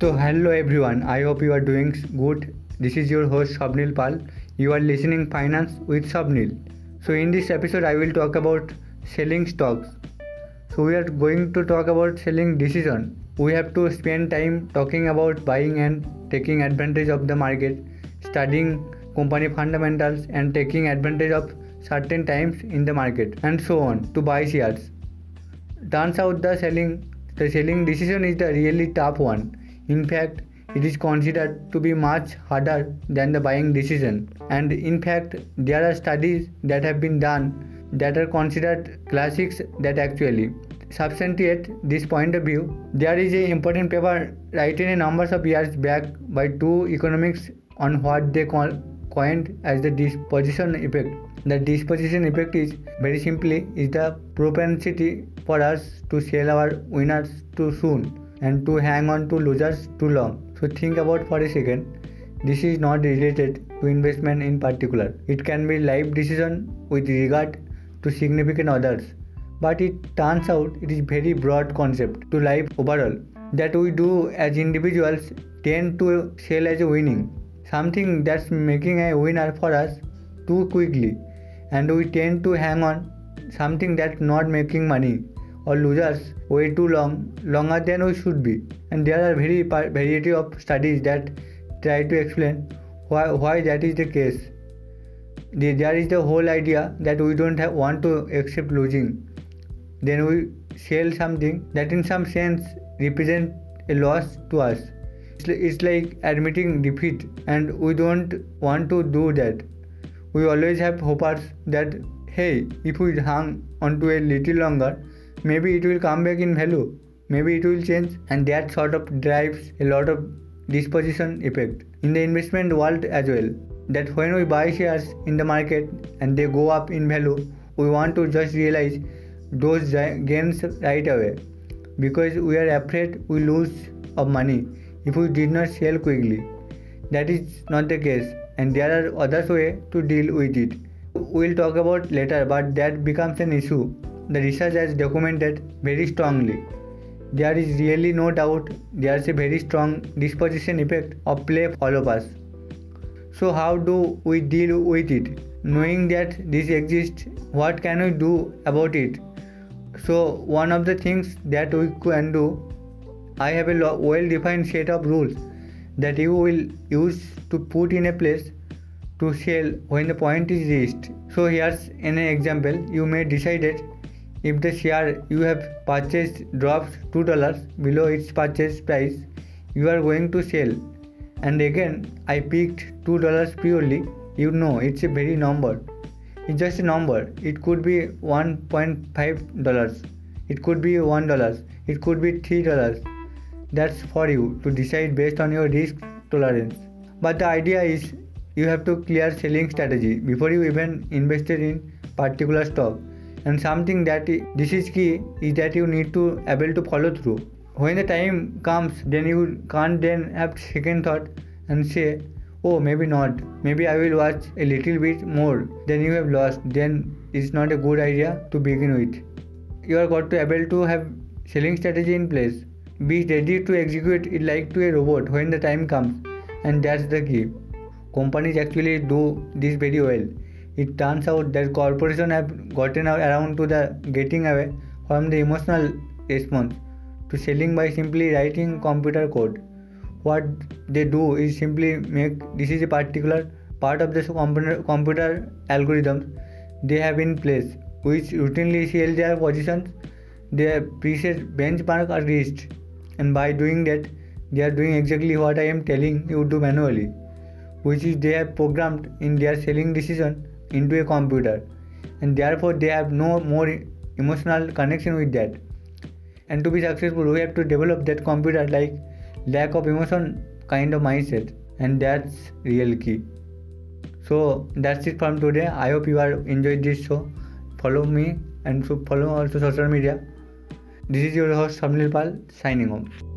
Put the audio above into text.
तो hello everyone, I hope you are doing good. This is your host Sabnil Pal. You are listening finance with Sabnil. So in this episode I will talk about selling stocks. So we are going to talk about selling decision. We have to spend time talking about buying and taking advantage of the market, studying company fundamentals and taking advantage of certain times in the market and so on to buy shares. Turns out the selling decision is the really tough one. In fact, it is considered to be much harder than the buying decision, and in fact there are studies that have been done that are considered classics that actually substantiate this point of view. There is an important paper written a number of years back by two economists on what they coined as the disposition effect. The disposition effect is very simply is the propensity for us to sell our winners too soon and to hang on to losers too long. So think about for a second, this is not related to investment in particular. It can be life decision with regard to significant others. But it turns out it is very broad concept to life overall that we do as individuals tend to sell as a winning. Something that's making a winner for us too quickly, and we tend to hang on something that's not making money or losers way too longer than we should be. And there are very variety of studies that try to explain why that is the case. There is the whole idea that we don't want to accept losing. Then we sell something that in some sense represents a loss to us. It's like admitting defeat, and we don't want to do that. We always have hopes that hey, if we hang onto a little longer, maybe it will come back in value, maybe it will change, and that sort of drives a lot of disposition effect in the investment world as well. That when we buy shares in the market and they go up in value, we want to just realize those gains right away because we are afraid we lose of money if we did not sell quickly. That is not the case, and there are other ways to deal with it. We will talk about later, but that becomes an issue. The research has documented very strongly. There is really no doubt there is a very strong disposition effect of play for all of us. So how do we deal with it? Knowing that this exists, what can we do about it? So one of the things that we can do, I have a well-defined set of rules that you will use to put in a place to sell when the point is reached. So here's an example. You may decide that if the share you have purchased drops $2 below its purchase price, you are going to sell. And again, I picked $2 purely. You know, it's a very number. It's just a number. It could be $1.5. It could be $1. It could be $3. That's for you to decide based on your risk tolerance. But the idea is you have to clear selling strategy before you even invested in particular stock. And something that this is key is that you need to able to follow through. When the time comes, then you can't then have second thought and say, oh, maybe not. Maybe I will watch a little bit more. Then you have lost. Then it's not a good idea to begin with. You are got to able to have selling strategy in place. Be ready to execute it like to a robot when the time comes. And that's the key. Companies actually do this very well. It turns out that corporations have gotten around to the getting away from the emotional response to selling by simply writing computer code. What they do is simply make this is a particular part of the computer algorithms they have in place, which routinely sell their positions, their preset benchmark are reached, and by doing that, they are doing exactly what I am telling you to manually, which is they have programmed in their selling decision into a computer, and therefore they have no more emotional connection with that. And to be successful, we have to develop that computer like lack of emotion kind of mindset, and that's real key. So that's it from today. I hope you are enjoyed this show. Follow me and follow also social media. This is your host Sabnil Pal signing off.